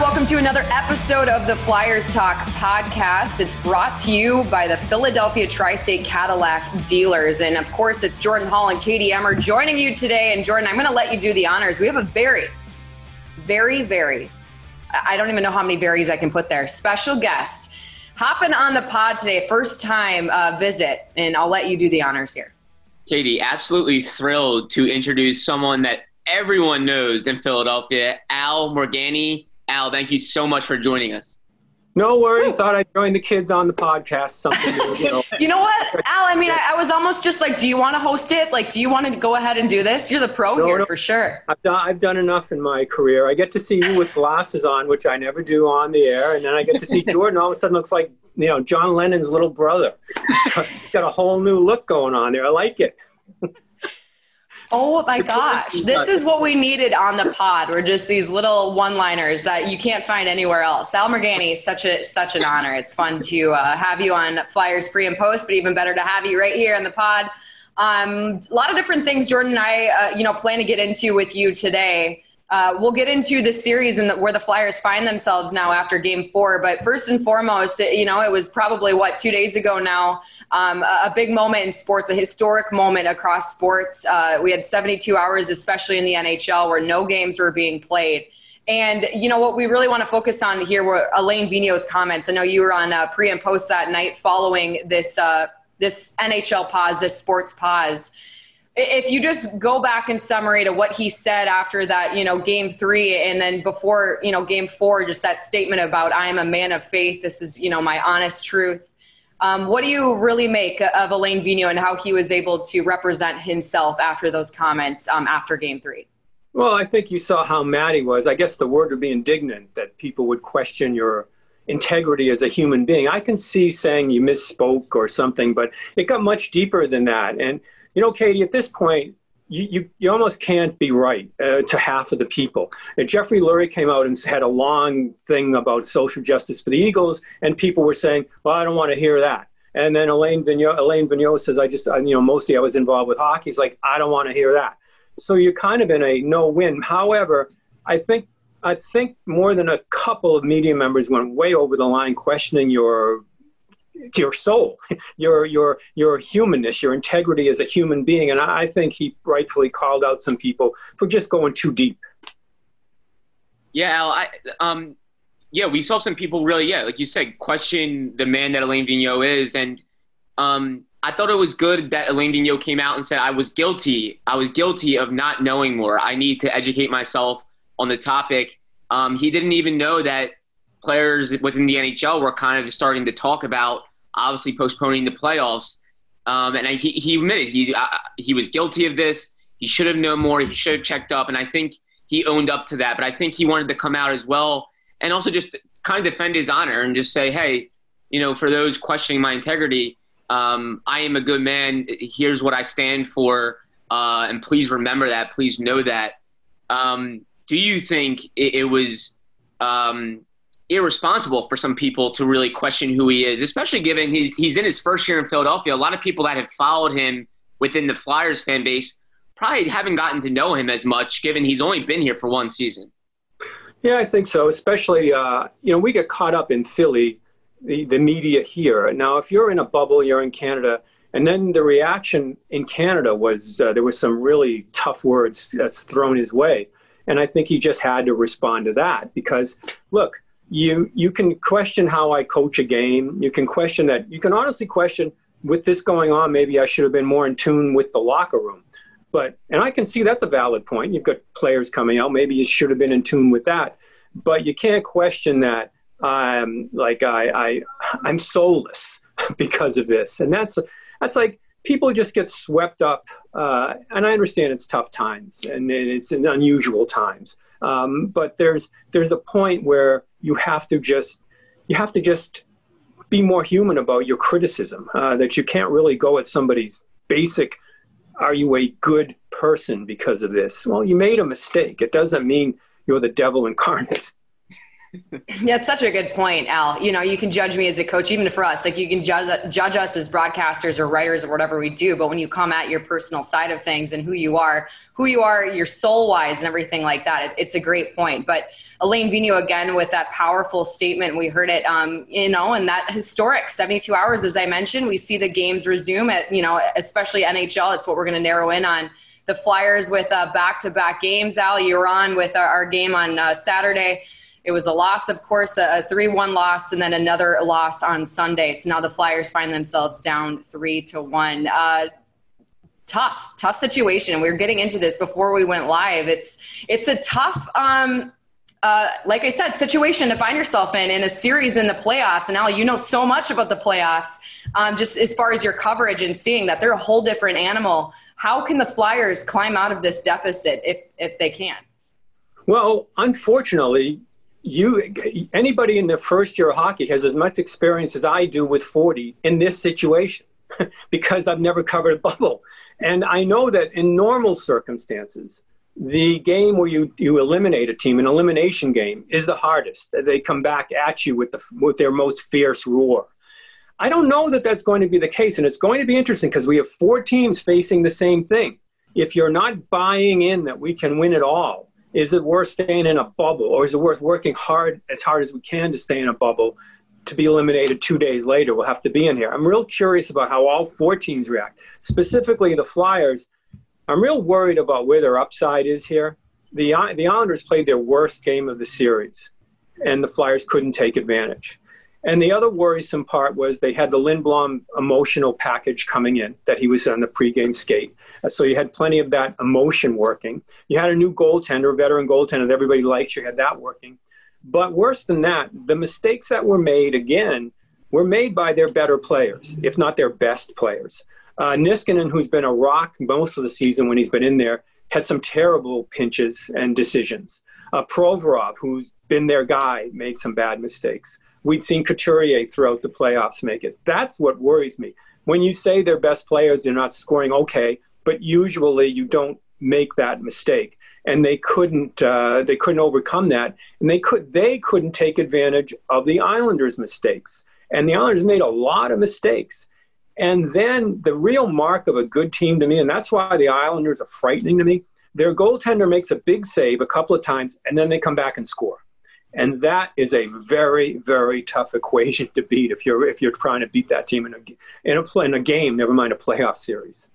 Welcome to another episode of the Flyers Talk podcast. It's brought to you by the Philadelphia Tri-State Cadillac Dealers. And of course, it's Jordan Hall and Katie Emmer joining you today. And Jordan, I'm going to let you do the honors. We have a very, I don't even know how many berries I can put there, special guest hopping on the pod today. First time visit, and I'll let you do the honors here. Katie, absolutely thrilled to introduce someone that everyone knows in Philadelphia, Al Morgani. Al, thank you so much for joining us. No worries. Thought I'd join the kids on the podcast. Something to know. You know what, Al? I mean, I was almost just like, do you want to host it? Like, do you want to go ahead and do this? You're the pro here for sure. I've done enough in my career. I get to see you with glasses on, which I never do on the air. And then I get to see Jordan. All of a sudden looks like, you know, John Lennon's little brother. Got a whole new look going on there. I like it. Oh my gosh, this is what we needed on the pod. We're just these little one-liners that you can't find anywhere else. Al Morgani, such an honor. It's fun to have you on Flyers Pre and Post, but even better to have you right here on the pod. A lot of different things Jordan and I plan to get into with you today. We'll get into the series and where the Flyers find themselves now after Game 4. But first and foremost, it was probably, 2 days ago now, a big moment in sports, a historic moment across sports. We had 72 hours, especially in the NHL, where no games were being played. And, what we really want to focus on here were Alain Vigneault's comments. I know you were on Pre and Post that night following this NHL pause, this sports pause. If you just go back in summary to what he said after that, Game 3, and then before, Game 4, just that statement about I am a man of faith. This is, my honest truth. What do you really make of Alain Vigneault and how he was able to represent himself after those comments after Game 3? Well, I think you saw how mad he was. I guess the word would be indignant that people would question your integrity as a human being. I can see saying you misspoke or something, but it got much deeper than that. And Katie, at this point, you almost can't be right to half of the people. And Jeffrey Lurie came out and had a long thing about social justice for the Eagles, and people were saying, well, I don't want to hear that. And then Alain Vigneault says, mostly I was involved with hockey. He's like, I don't want to hear that. So you're kind of in a no-win. However, I think more than a couple of media members went way over the line questioning your soul, your humanness, your integrity as a human being. And I think he rightfully called out some people for just going too deep. Yeah, Al, we saw some people really, like you said, question the man that Alain Vigneault is. And I thought it was good that Alain Vigneault came out and said, I was guilty of not knowing more. I need to educate myself on the topic. He didn't even know that players within the NHL were kind of starting to talk about obviously postponing the playoffs. And he admitted he was guilty of this. He should have known more. He should have checked up. And I think he owned up to that. But I think he wanted to come out as well and also just kind of defend his honor and just say, hey, for those questioning my integrity, I am a good man. Here's what I stand for. And please remember that. Please know that. Do you think it was irresponsible for some people to really question who he is, especially given he's in his first year in Philadelphia? A lot of people that have followed him within the Flyers fan base probably haven't gotten to know him as much, given he's only been here for one season. Yeah, I think so. Especially, we get caught up in Philly, the media here. Now, if you're in a bubble, you're in Canada, and then the reaction in Canada was there was some really tough words that's thrown his way. And I think he just had to respond to that because, look, you can question how I coach a game. You can question that. You can honestly question, with this going on, maybe I should have been more in tune with the locker room. And I can see that's a valid point. You've got players coming out. Maybe you should have been in tune with that. But you can't question that. I'm soulless because of this. And that's like people just get swept up. And I understand it's tough times and it's in unusual times. But there's a point where you have to just be more human about your criticism, that you can't really go at somebody's basic, are you a good person because of this? Well, you made a mistake. It doesn't mean you're the devil incarnate. Yeah, it's such a good point, Al. You know, you can judge me as a coach, even for us, like you can judge us as broadcasters or writers or whatever we do. But when you come at your personal side of things and who you are, your soul wise and everything like that, it's a great point. But Alain Vigneault, again, with that powerful statement, we heard it, in that historic 72 hours, as I mentioned, we see the games resume at, especially NHL. It's what we're going to narrow in on. The Flyers with back-to-back games. Al, you were on with our game on Saturday. It was a loss, of course, a 3-1 loss, and then another loss on Sunday. So now the Flyers find themselves down 3-1. Tough situation. And we were getting into this before we went live. It's a tough, like I said, situation to find yourself in a series in the playoffs. And Al, you know so much about the playoffs, just as far as your coverage and seeing that they're a whole different animal. How can the Flyers climb out of this deficit if they can? Well, unfortunately, anybody in their first year of hockey has as much experience as I do with 40 in this situation because I've never covered a bubble. And I know that in normal circumstances, the game where you eliminate a team, an elimination game, is the hardest. They come back at you with their most fierce roar. I don't know that that's going to be the case, and it's going to be interesting because we have four teams facing the same thing. If you're not buying in that we can win it all, is it worth staying in a bubble, or is it worth working hard as we can to stay in a bubble to be eliminated 2 days later? We'll have to be in here. I'm real curious about how all four teams react, specifically the Flyers. I'm real worried about where their upside is here. The Islanders played their worst game of the series, and the Flyers couldn't take advantage. And the other worrisome part was they had the Lindblom emotional package coming in that he was on the pregame skate. So you had plenty of that emotion working. You had a new goaltender, a veteran goaltender that everybody likes. You had that working. But worse than that, the mistakes that were made, again, were made by their better players, if not their best players. Niskanen, who's been a rock most of the season when he's been in there, had some terrible pinches and decisions. Provorov, who's been their guy, made some bad mistakes. We've seen Couturier throughout the playoffs make it. That's what worries me. When you say their best players, they're not scoring okay, but usually you don't make that mistake. And they couldn't overcome that. And they couldn't take advantage of the Islanders' mistakes. And the Islanders made a lot of mistakes. And then the real mark of a good team to me, and that's why the Islanders are frightening to me, their goaltender makes a big save a couple of times, and then they come back and score. And that is a very, very tough equation to beat if you're trying to beat that team in a game, never mind a playoff series.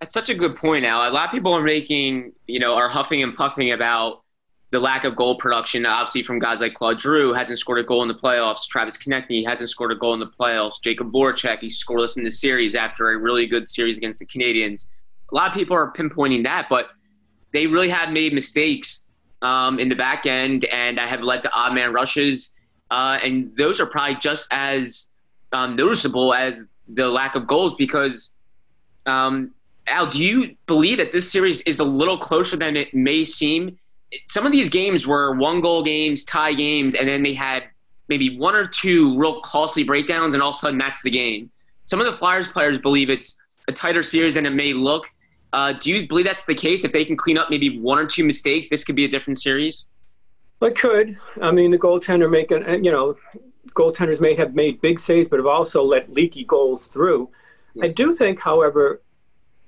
That's such a good point, Al. A lot of people are making, are huffing and puffing about the lack of goal production, obviously, from guys like Claude Giroux. Hasn't scored a goal in the playoffs. Travis Konechny hasn't scored a goal in the playoffs. Jacob Borchuk, he's scoreless in the series after a really good series against the Canadiens. A lot of people are pinpointing that, but they really have made mistakes in the back end, and that have led to odd man rushes. And those are probably just as noticeable as the lack of goals because, Al, do you believe that this series is a little closer than it may seem? Some of these games were one-goal games, tie games, and then they had maybe one or two real costly breakdowns, and all of a sudden that's the game. Some of the Flyers players believe it's a tighter series than it may look. Do you believe that's the case? If they can clean up maybe one or two mistakes, this could be a different series? It could. I mean, the goaltender goaltenders may have made big saves, but have also let leaky goals through. Yeah. I do think, however,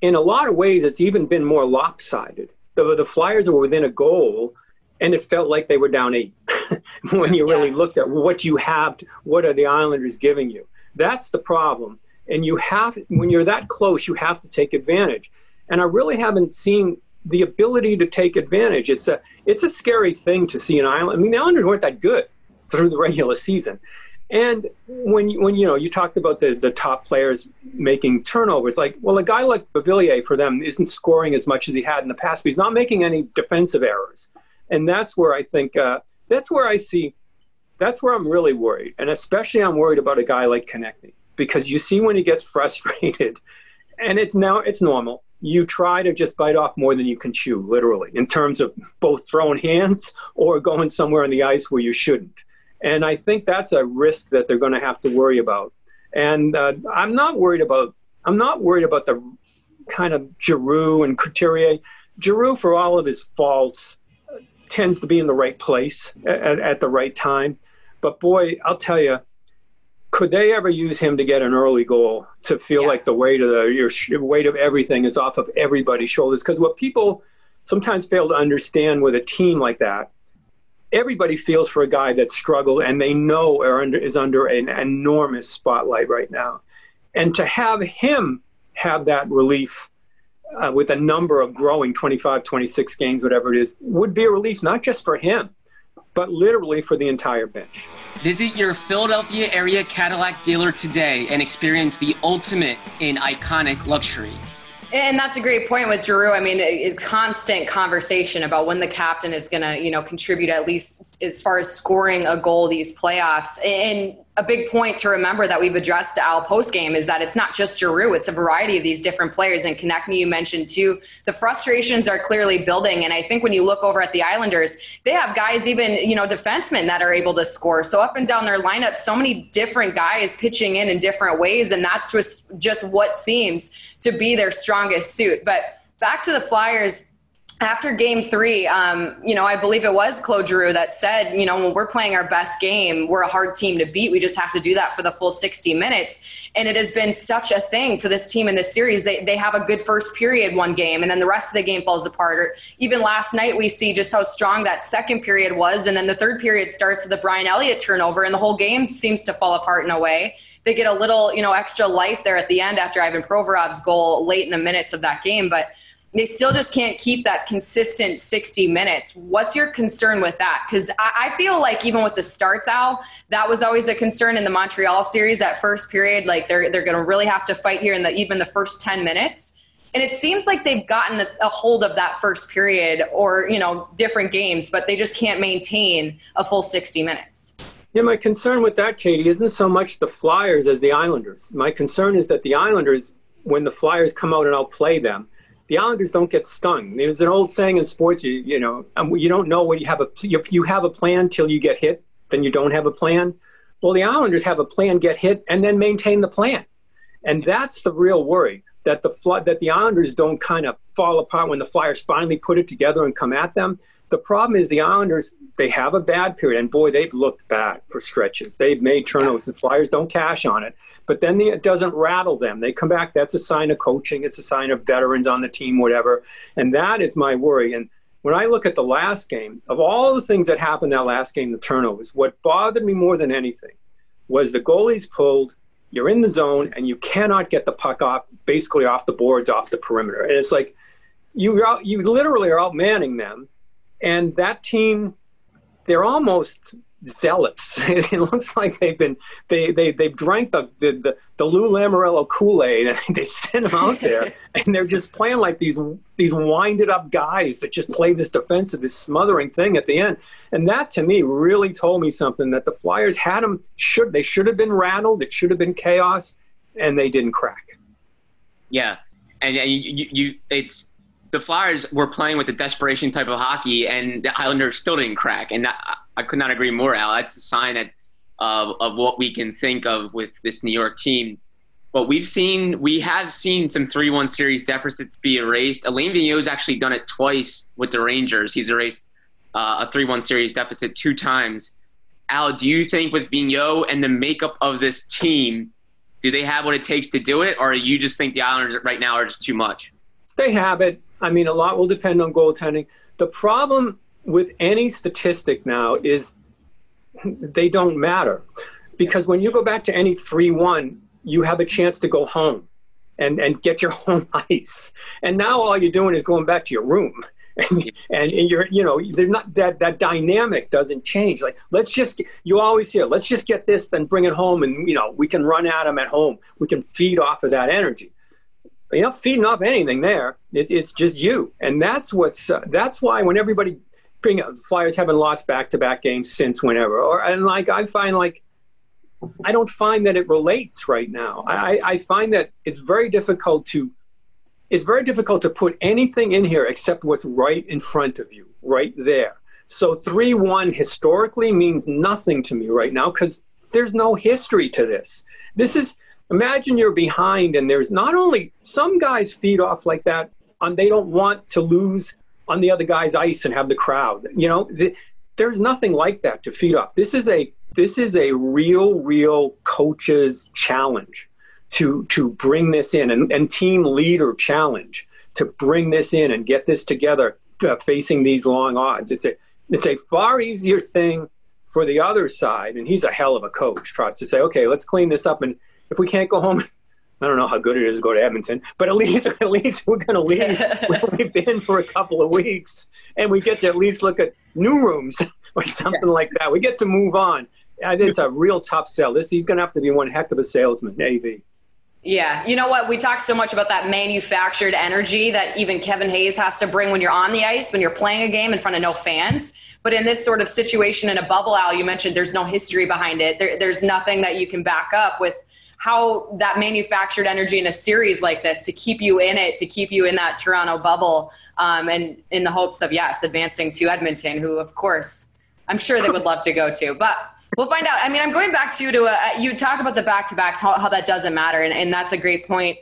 in a lot of ways, it's even been more lopsided. The Flyers were within a goal, and it felt like they were down 8 when you really looked at what you have, what are the Islanders giving you? That's the problem. And when you're that close, you have to take advantage. And I really haven't seen the ability to take advantage. It's a scary thing to see an Island. I mean, the Islanders weren't that good. through the regular season. And when you know, you talked about the top players making turnovers, like, well, a guy like Bavillier for them isn't scoring as much as he had in the past, but he's not making any defensive errors. And that's where I think that's where I'm really worried. And especially I'm worried about a guy like Konechny, because you see when he gets frustrated, and it's normal. You try to just bite off more than you can chew, literally, in terms of both throwing hands or going somewhere on the ice where you shouldn't. And I think that's a risk that they're going to have to worry about. And I'm not worried about the kind of Giroux and Couturier. Giroux, for all of his faults, tends to be in the right place at the right time. But boy, I'll tell you, could they ever use him to get an early goal to feel like the weight of your weight of everything is off of everybody's shoulders? Because what people sometimes fail to understand with a team like that, everybody feels for a guy that struggled and they know is under an enormous spotlight right now. And to have him have that relief with a number of growing 25, 26 games, whatever it is, would be a relief not just for him, but literally for the entire bench. Visit your Philadelphia area Cadillac dealer today and experience the ultimate in iconic luxury. And that's a great point with Giroux. I mean, it's constant conversation about when the captain is going to, you know, contribute at least as far as scoring a goal these playoffs. And a big point to remember that we've addressed Al postgame is that it's not just Giroux. It's a variety of these different players. And Konechny, you mentioned too, the frustrations are clearly building. And I think when you look over at the Islanders, they have guys, even, you know, defensemen that are able to score. So up and down their lineup, so many different guys pitching in different ways. And that's just what seems to be their strongest suit. But back to the Flyers, after Game 3, you know, I believe it was Claude Giroux that said, you know, when we're playing our best game, we're a hard team to beat. We just have to do that for the full 60 minutes. And it has been such a thing for this team in this series. They have a good first period one game, and then the rest of the game falls apart. Or even last night, we see just how strong that second period was. And then the third period starts with the Brian Elliott turnover, and the whole game seems to fall apart in a way. They get a little, you know, extra life there at the end after Ivan Provorov's goal late in the minutes of that game. But they still just can't keep that consistent 60 minutes. What's your concern with that? Because I feel like even with the starts, Al, that was always a concern in the Montreal series, that first period. Like they're going to really have to fight here in even the first 10 minutes. And it seems like they've gotten a hold of that first period or, you know, different games, but they just can't maintain a full 60 minutes. Yeah, my concern with that, Katie, isn't so much the Flyers as the Islanders. My concern is that the Islanders, when the Flyers come out and outplay them, the Islanders don't get stung. There's an old saying in sports, you know, you don't know what you have. You have a plan till you get hit, then you don't have a plan. Well, the Islanders have a plan, get hit, and then maintain the plan. And that's the real worry, that the Islanders don't kind of fall apart when the Flyers finally put it together and come at them. The problem is the Islanders, they have a bad period, and boy, they've looked bad for stretches. They've made turnovers. The Flyers don't cash on it. But then it doesn't rattle them. They come back. That's a sign of coaching. It's a sign of veterans on the team, whatever. And that is my worry. And when I look at the last game, of all the things that happened that last game, the turnovers, what bothered me more than anything was the goalies pulled, you're in the zone, and you cannot get the puck off, basically off the boards, off the perimeter. And it's like you literally are outmanning them. And that team, they're almost zealots. It looks like they've drank the Lou Lamoriello Kool-Aid, and they sent them out there, and they're just playing like these winded up guys that just play this defensive, this smothering thing at the end. And that to me really told me something, that the Flyers they should have been rattled. It should have been chaos, and they didn't crack. Yeah, and it's. The Flyers were playing with the desperation type of hockey, and the Islanders still didn't crack. And I could not agree more, Al. That's a sign of what we can think of with this New York team. But we have seen some 3-1 series deficits be erased. Alain Vigneault's actually done it twice with the Rangers. He's erased a 3-1 series deficit 2 times. Al, do you think with Vigneault and the makeup of this team, do they have what it takes to do it, or you just think the Islanders right now are just too much? They have it. I mean, a lot will depend on goaltending. The problem with any statistic now is they don't matter, because when you go back to any 3-1, you have a chance to go home and get your home ice. And now all you're doing is going back to your room. And you're, you know, they're not that dynamic doesn't change. Like, you always hear, let's just get this, then bring it home. And, you know, we can run at them at home. We can feed off of that energy. You're not feeding off anything there. It's just you. And that's why when everybody bring up the Flyers haven't lost back-to-back games since whenever, I don't find that it relates right now. I find that it's very difficult to put anything in here except what's right in front of you, right there. So 3-1 historically means nothing to me right now because there's no history to this. This is, imagine you're behind and there's not only, some guys feed off like that and they don't want to lose on the other guy's ice and have the crowd. You know, there's nothing like that to feed off. This is a real coach's challenge to bring this in, and team leader challenge to bring this in and get this together facing these long odds. It's a far easier thing for the other side, and he's a hell of a coach, Trotz, to say, okay, let's clean this up, and if we can't go home, I don't know how good it is to go to Edmonton, but at least we're going to leave where we've been for a couple of weeks, and we get to at least look at new rooms or something like that. We get to move on. It's a real tough sell. He's going to have to be one heck of a salesman, AV. Yeah. You know what? We talk so much about that manufactured energy that even Kevin Hayes has to bring when you're on the ice, when you're playing a game in front of no fans. But in this sort of situation in a bubble, Al, you mentioned there's no history behind it. There's nothing that you can back up with how that manufactured energy in a series like this to keep you in it, to keep you in that Toronto bubble, and in the hopes of, yes, advancing to Edmonton, who, of course, I'm sure they would love to go to. But we'll find out. I mean, I'm going back to you you talk about the back-to-backs, how that doesn't matter, and that's a great point.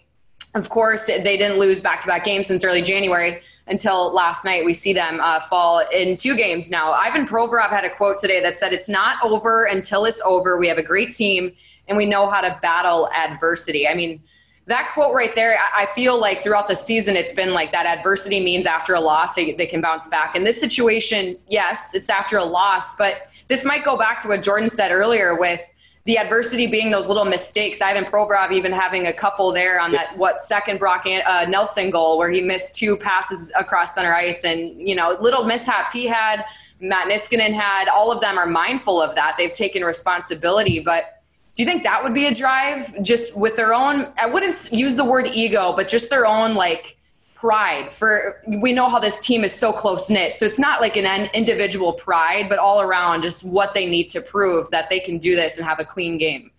Of course, they didn't lose back-to-back games since early January until last night. We see them fall in 2 games now. Ivan Provorov had a quote today that said, "It's not over until it's over. We have a great team, and we know how to battle adversity." I mean, that quote right there, I feel like throughout the season, it's been like that adversity means after a loss, they can bounce back. In this situation, yes, it's after a loss, but this might go back to what Jordan said earlier with the adversity being those little mistakes. Ivan Provorov even having a couple there on that, second Brock Nelson goal where he missed 2 passes across center ice, and, you know, little mishaps he had, Matt Niskanen had, all of them are mindful of that. They've taken responsibility, but do you think that would be a drive just with their own, I wouldn't use the word ego, but just their own like pride for, we know how this team is so close knit. So it's not like an individual pride, but all around just what they need to prove that they can do this and have a clean game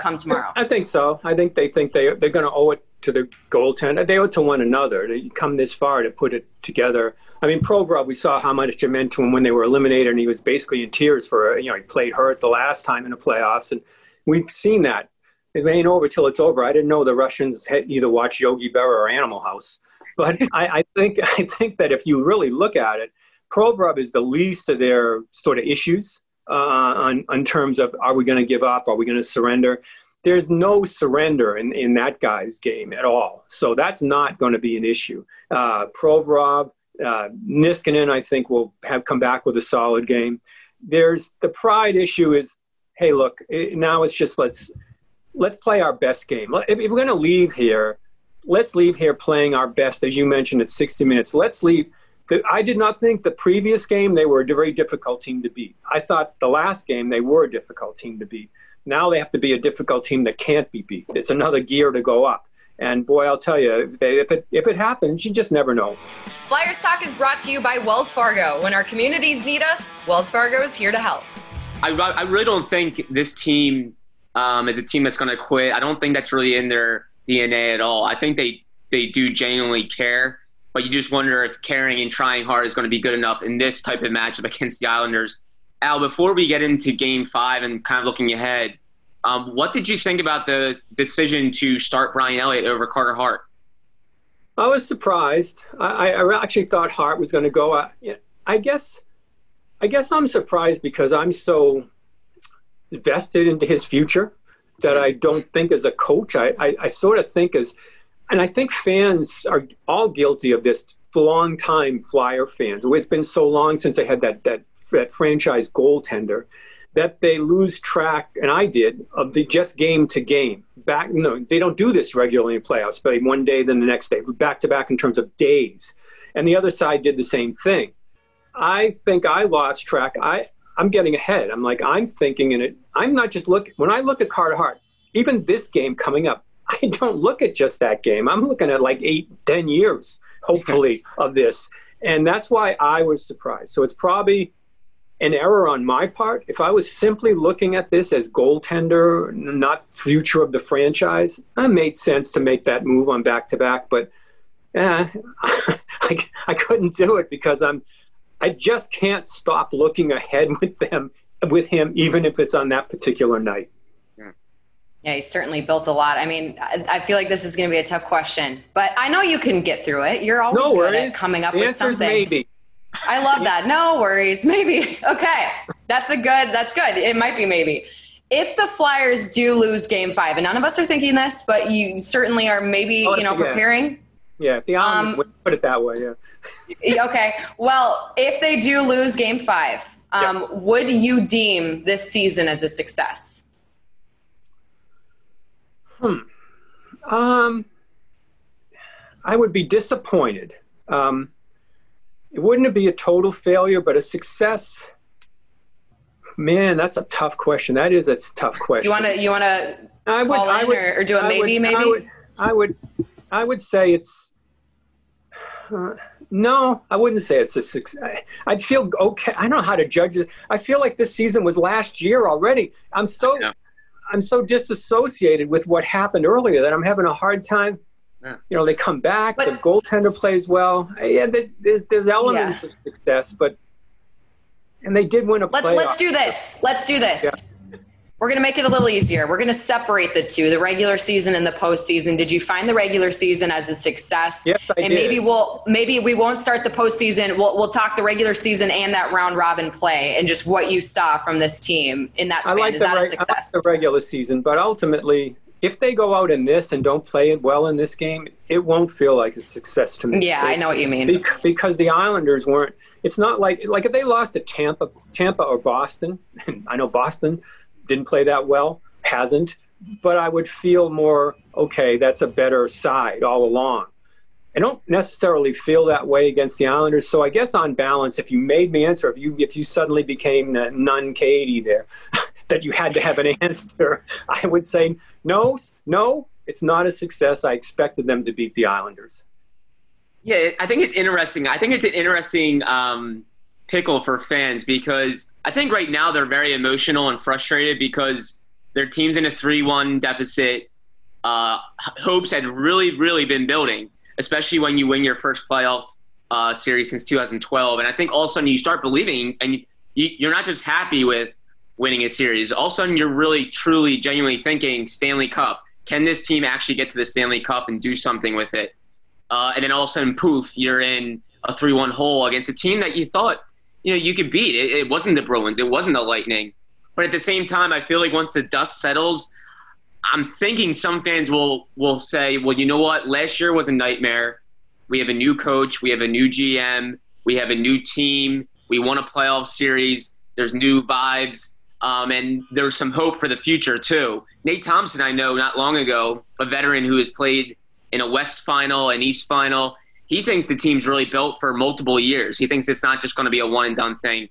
come tomorrow. I think so. I think they think they're going to owe it to the goaltender. They owe it to one another to come this far to put it together. I mean, Provorov, we saw how much it meant to him when they were eliminated, and he was basically in tears for, you know, he played hurt the last time in the playoffs, and we've seen that. It ain't over till it's over. I didn't know the Russians had either watched Yogi Berra or Animal House. But I think that if you really look at it, Provorov is the least of their sort of issues on terms of, are we going to give up? Are we going to surrender? There's no surrender in that guy's game at all. So that's not going to be an issue. Provorov, Niskanen, I think, will have come back with a solid game. There's the pride issue is, hey, look, now it's just let's play our best game. If we're going to leave here, let's leave here playing our best, as you mentioned, at 60 minutes. Let's leave. I did not think the previous game they were a very difficult team to beat. I thought the last game they were a difficult team to beat. Now they have to be a difficult team that can't be beat. It's another gear to go up. And, boy, I'll tell you, if it happens, you just never know. Flyers Talk is brought to you by Wells Fargo. When our communities need us, Wells Fargo is here to help. I really don't think this team is a team that's going to quit. I don't think that's really in their DNA at all. I think they do genuinely care, but you just wonder if caring and trying hard is going to be good enough in this type of matchup against the Islanders. Al, before we get into Game 5 and kind of looking ahead, what did you think about the decision to start Brian Elliott over Carter Hart? I was surprised. I actually thought Hart was going to go. I guess I'm surprised because I'm so vested into his future that I don't think as a coach. I sort of think as, and I think fans are all guilty of this, long-time Flyer fans. It's been so long since they had that franchise goaltender that they lose track, and I did, of the just game to game. They don't do this regularly in playoffs, but one day, then the next day, back to back in terms of days. And the other side did the same thing. I think I lost track. I'm getting ahead. I'm like, I'm thinking in it. I'm not just looking. When I look at Carter Hart, even this game coming up, I don't look at just that game. I'm looking at like 8-10 years, hopefully, of this. And that's why I was surprised. So it's probably an error on my part. If I was simply looking at this as goaltender, not future of the franchise, it made sense to make that move on back-to-back. But I couldn't do it because I just can't stop looking ahead with him, even if it's on that particular night. Yeah, he certainly built a lot. I mean, I feel like this is going to be a tough question, but I know you can get through it. You're always good at coming up with something. Maybe. I love that. No worries. Maybe. Okay. That's good. It might be maybe. If the Flyers do lose game 5, and none of us are thinking this, but you certainly are maybe, preparing. Yeah. If the Islanders would put it that way. Yeah. Okay. Well, if they do lose game 5, would you deem this season as a success? I would be disappointed. It wouldn't be a total failure, but a success. Man, that's a tough question. That is a tough question. You want to? I would, or do a maybe. I would say it's. No, I wouldn't say it's a success. I'd feel okay. I don't know how to judge it. I feel like this season was last year already. I'm so disassociated with what happened earlier that I'm having a hard time. Yeah. They come back, but the goaltender plays well. Yeah, there's elements of success, and they did win a playoff. Let's do this. Yeah. We're going to make it a little easier. We're going to separate the two, the regular season and the postseason. Did you find the regular season as a success? Yes, I did. And maybe we won't start the postseason. We'll talk the regular season and that round robin play and just what you saw from this team in that span. Is that a success? I like the regular season, but ultimately, if they go out in this and don't play it well in this game, it won't feel like a success to me. Yeah, I know what you mean. Because the Islanders weren't – it's not like if they lost to Tampa or Boston, and I know Boston didn't play that well, hasn't, but I would feel more, okay, that's a better side all along. I don't necessarily feel that way against the Islanders. So I guess on balance, if you made me answer, if you suddenly became the nun Katie there – that you had to have an answer, I would say, no, it's not a success. I expected them to beat the Islanders. Yeah, I think it's interesting. I think it's an interesting pickle for fans because I think right now they're very emotional and frustrated because their team's in a 3-1 deficit. Hopes had really, really been building, especially when you win your first playoff series since 2012. And I think all of a sudden you start believing and you're not just happy with winning a series. All of a sudden, you're really, truly, genuinely thinking Stanley Cup. Can this team actually get to the Stanley Cup and do something with it? And then all of a sudden, poof, you're in a 3-1 hole against a team that you thought, you could beat. It wasn't the Bruins. It wasn't the Lightning. But at the same time, I feel like once the dust settles, I'm thinking some fans will say, well, you know what? Last year was a nightmare. We have a new coach. We have a new GM. We have a new team. We won a playoff series. There's new vibes. And there's some hope for the future, too. Nate Thompson, I know, not long ago, a veteran who has played in a West final, an East final, he thinks the team's really built for multiple years. He thinks it's not just going to be a one-and-done thing.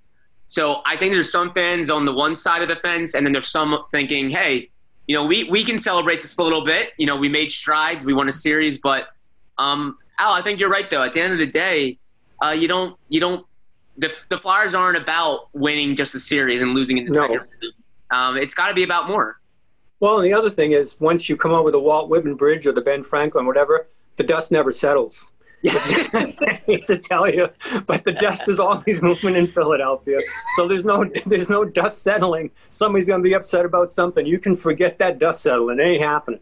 So I think there's some fans on the one side of the fence, and then there's some thinking, hey, we can celebrate this a little bit. We made strides. We won a series. But, Al, I think you're right, though. At the end of the day, you don't – The Flyers aren't about winning just a series and losing in the series. It's got to be about more. Well, and the other thing is once you come over the Walt Whitman Bridge or the Ben Franklin, whatever, the dust never settles. I hate to tell you, but the dust is always moving in Philadelphia. So there's no dust settling. Somebody's going to be upset about something. You can forget that dust settling. It ain't happening.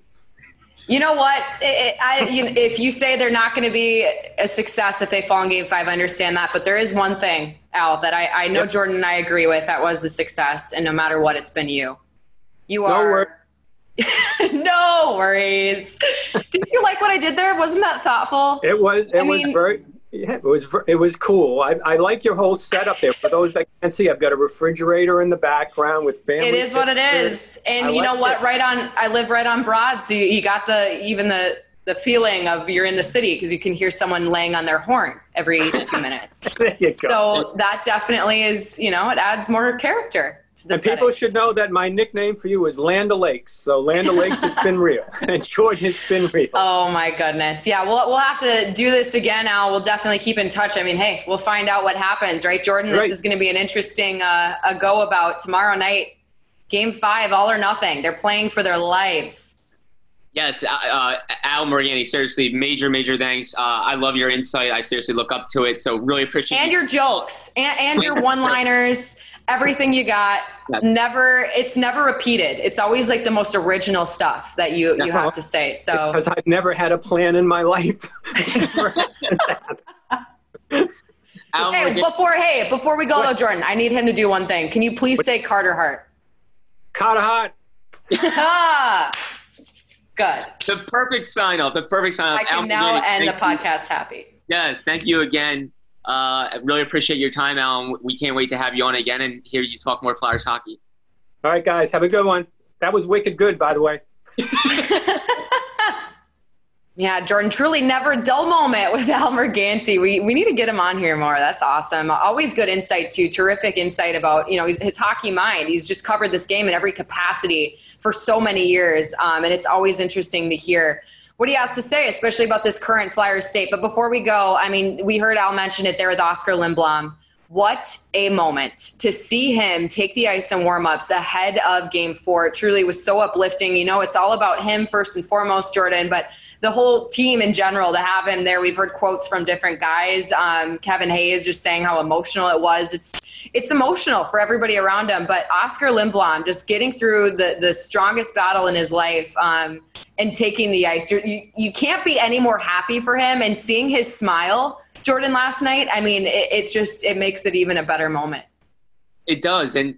You know what? If you say they're not going to be a success if they fall in game 5, I understand that. But there is one thing, Al, that I know Jordan and I agree with. That was a success. And no matter what, it's been you. You are. No worries. Did you like what I did there? Wasn't that thoughtful? It was. It was cool. I like your whole setup there. For those that can't see, I've got a refrigerator in the background with family. It is pictures. What it is. And I live right on Broad, so you got the the feeling of you're in the city because you can hear someone laying on their horn every 2 minutes. So that definitely is, you know, it adds more character to the setting. People should know that my nickname for you is Land O'Lakes. So Land O'Lakes has been real. And Jordan has been real. Oh, my goodness. Yeah, we'll have to do this again, Al. We'll definitely keep in touch. I mean, hey, we'll find out what happens, right, Jordan? This is going to be an interesting go about tomorrow night. Game 5, all or nothing. They're playing for their lives. Yes, Al Morgani, seriously, major thanks. I love your insight. I seriously look up to it, so really appreciate it. And your jokes and your one-liners, everything you got. It's never repeated. It's always like the most original stuff that you have to say. So because I've never had a plan in my life. Before we go though, Jordan, I need him to do one thing. Can you please say Carter Hart? Carter Hart. Good. The perfect sign-off. I can now end the podcast happy. Yes. Thank you again. I really appreciate your time, Alan. We can't wait to have you on again and hear you talk more Flyers hockey. All right, guys. Have a good one. That was wicked good, by the way. Yeah, Jordan, truly never dull moment with Al Morganti. We need to get him on here more. That's awesome. Always good insight, too. Terrific insight about, you know, his hockey mind. He's just covered this game in every capacity for so many years. And it's always interesting to hear what he has to say, especially about this current Flyers state. But before we go, I mean, we heard Al mention it there with Oscar Lindblom. What a moment to see him take the ice in warm-ups ahead of Game 4. It truly was so uplifting. You know, it's all about him first and foremost, Jordan, but the whole team in general to have him there. We've heard quotes from different guys. Kevin Hayes just saying how emotional it was. It's emotional for everybody around him, but Oscar Lindblom just getting through the strongest battle in his life and taking the ice. You can't be any more happy for him, and seeing his smile, Jordan, last night, I mean, it makes it even a better moment. It does. And,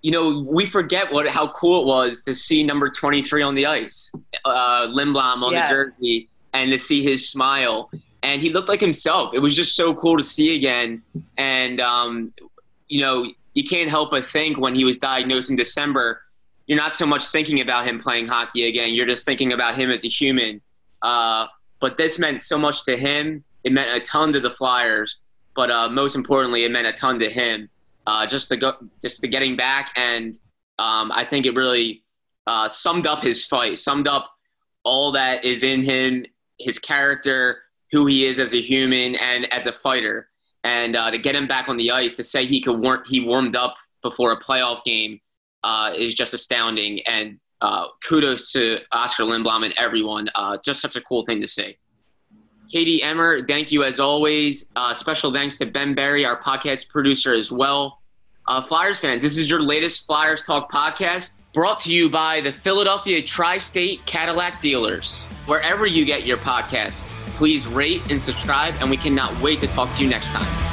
you know, we forget how cool it was to see number 23 on the ice, Lindblom on the jersey, and to see his smile. And he looked like himself. It was just so cool to see again. And, you know, you can't help but think when he was diagnosed in December, you're not so much thinking about him playing hockey again. You're just thinking about him as a human. But this meant so much to him. It meant a ton to the Flyers, but most importantly, it meant a ton to him. Just to getting back, and I think it really summed up his fight, summed up all that is in him, his character, who he is as a human and as a fighter. And to get him back on the ice, to say he warmed up before a playoff game is just astounding. And kudos to Oscar Lindblom and everyone. Just such a cool thing to see. Katie Emmer, thank you as always. Special thanks to Ben Berry, our podcast producer as well. Flyers fans, this is your latest Flyers Talk podcast brought to you by the Philadelphia Tri-State Cadillac Dealers. Wherever you get your podcast, please rate and subscribe, and we cannot wait to talk to you next time.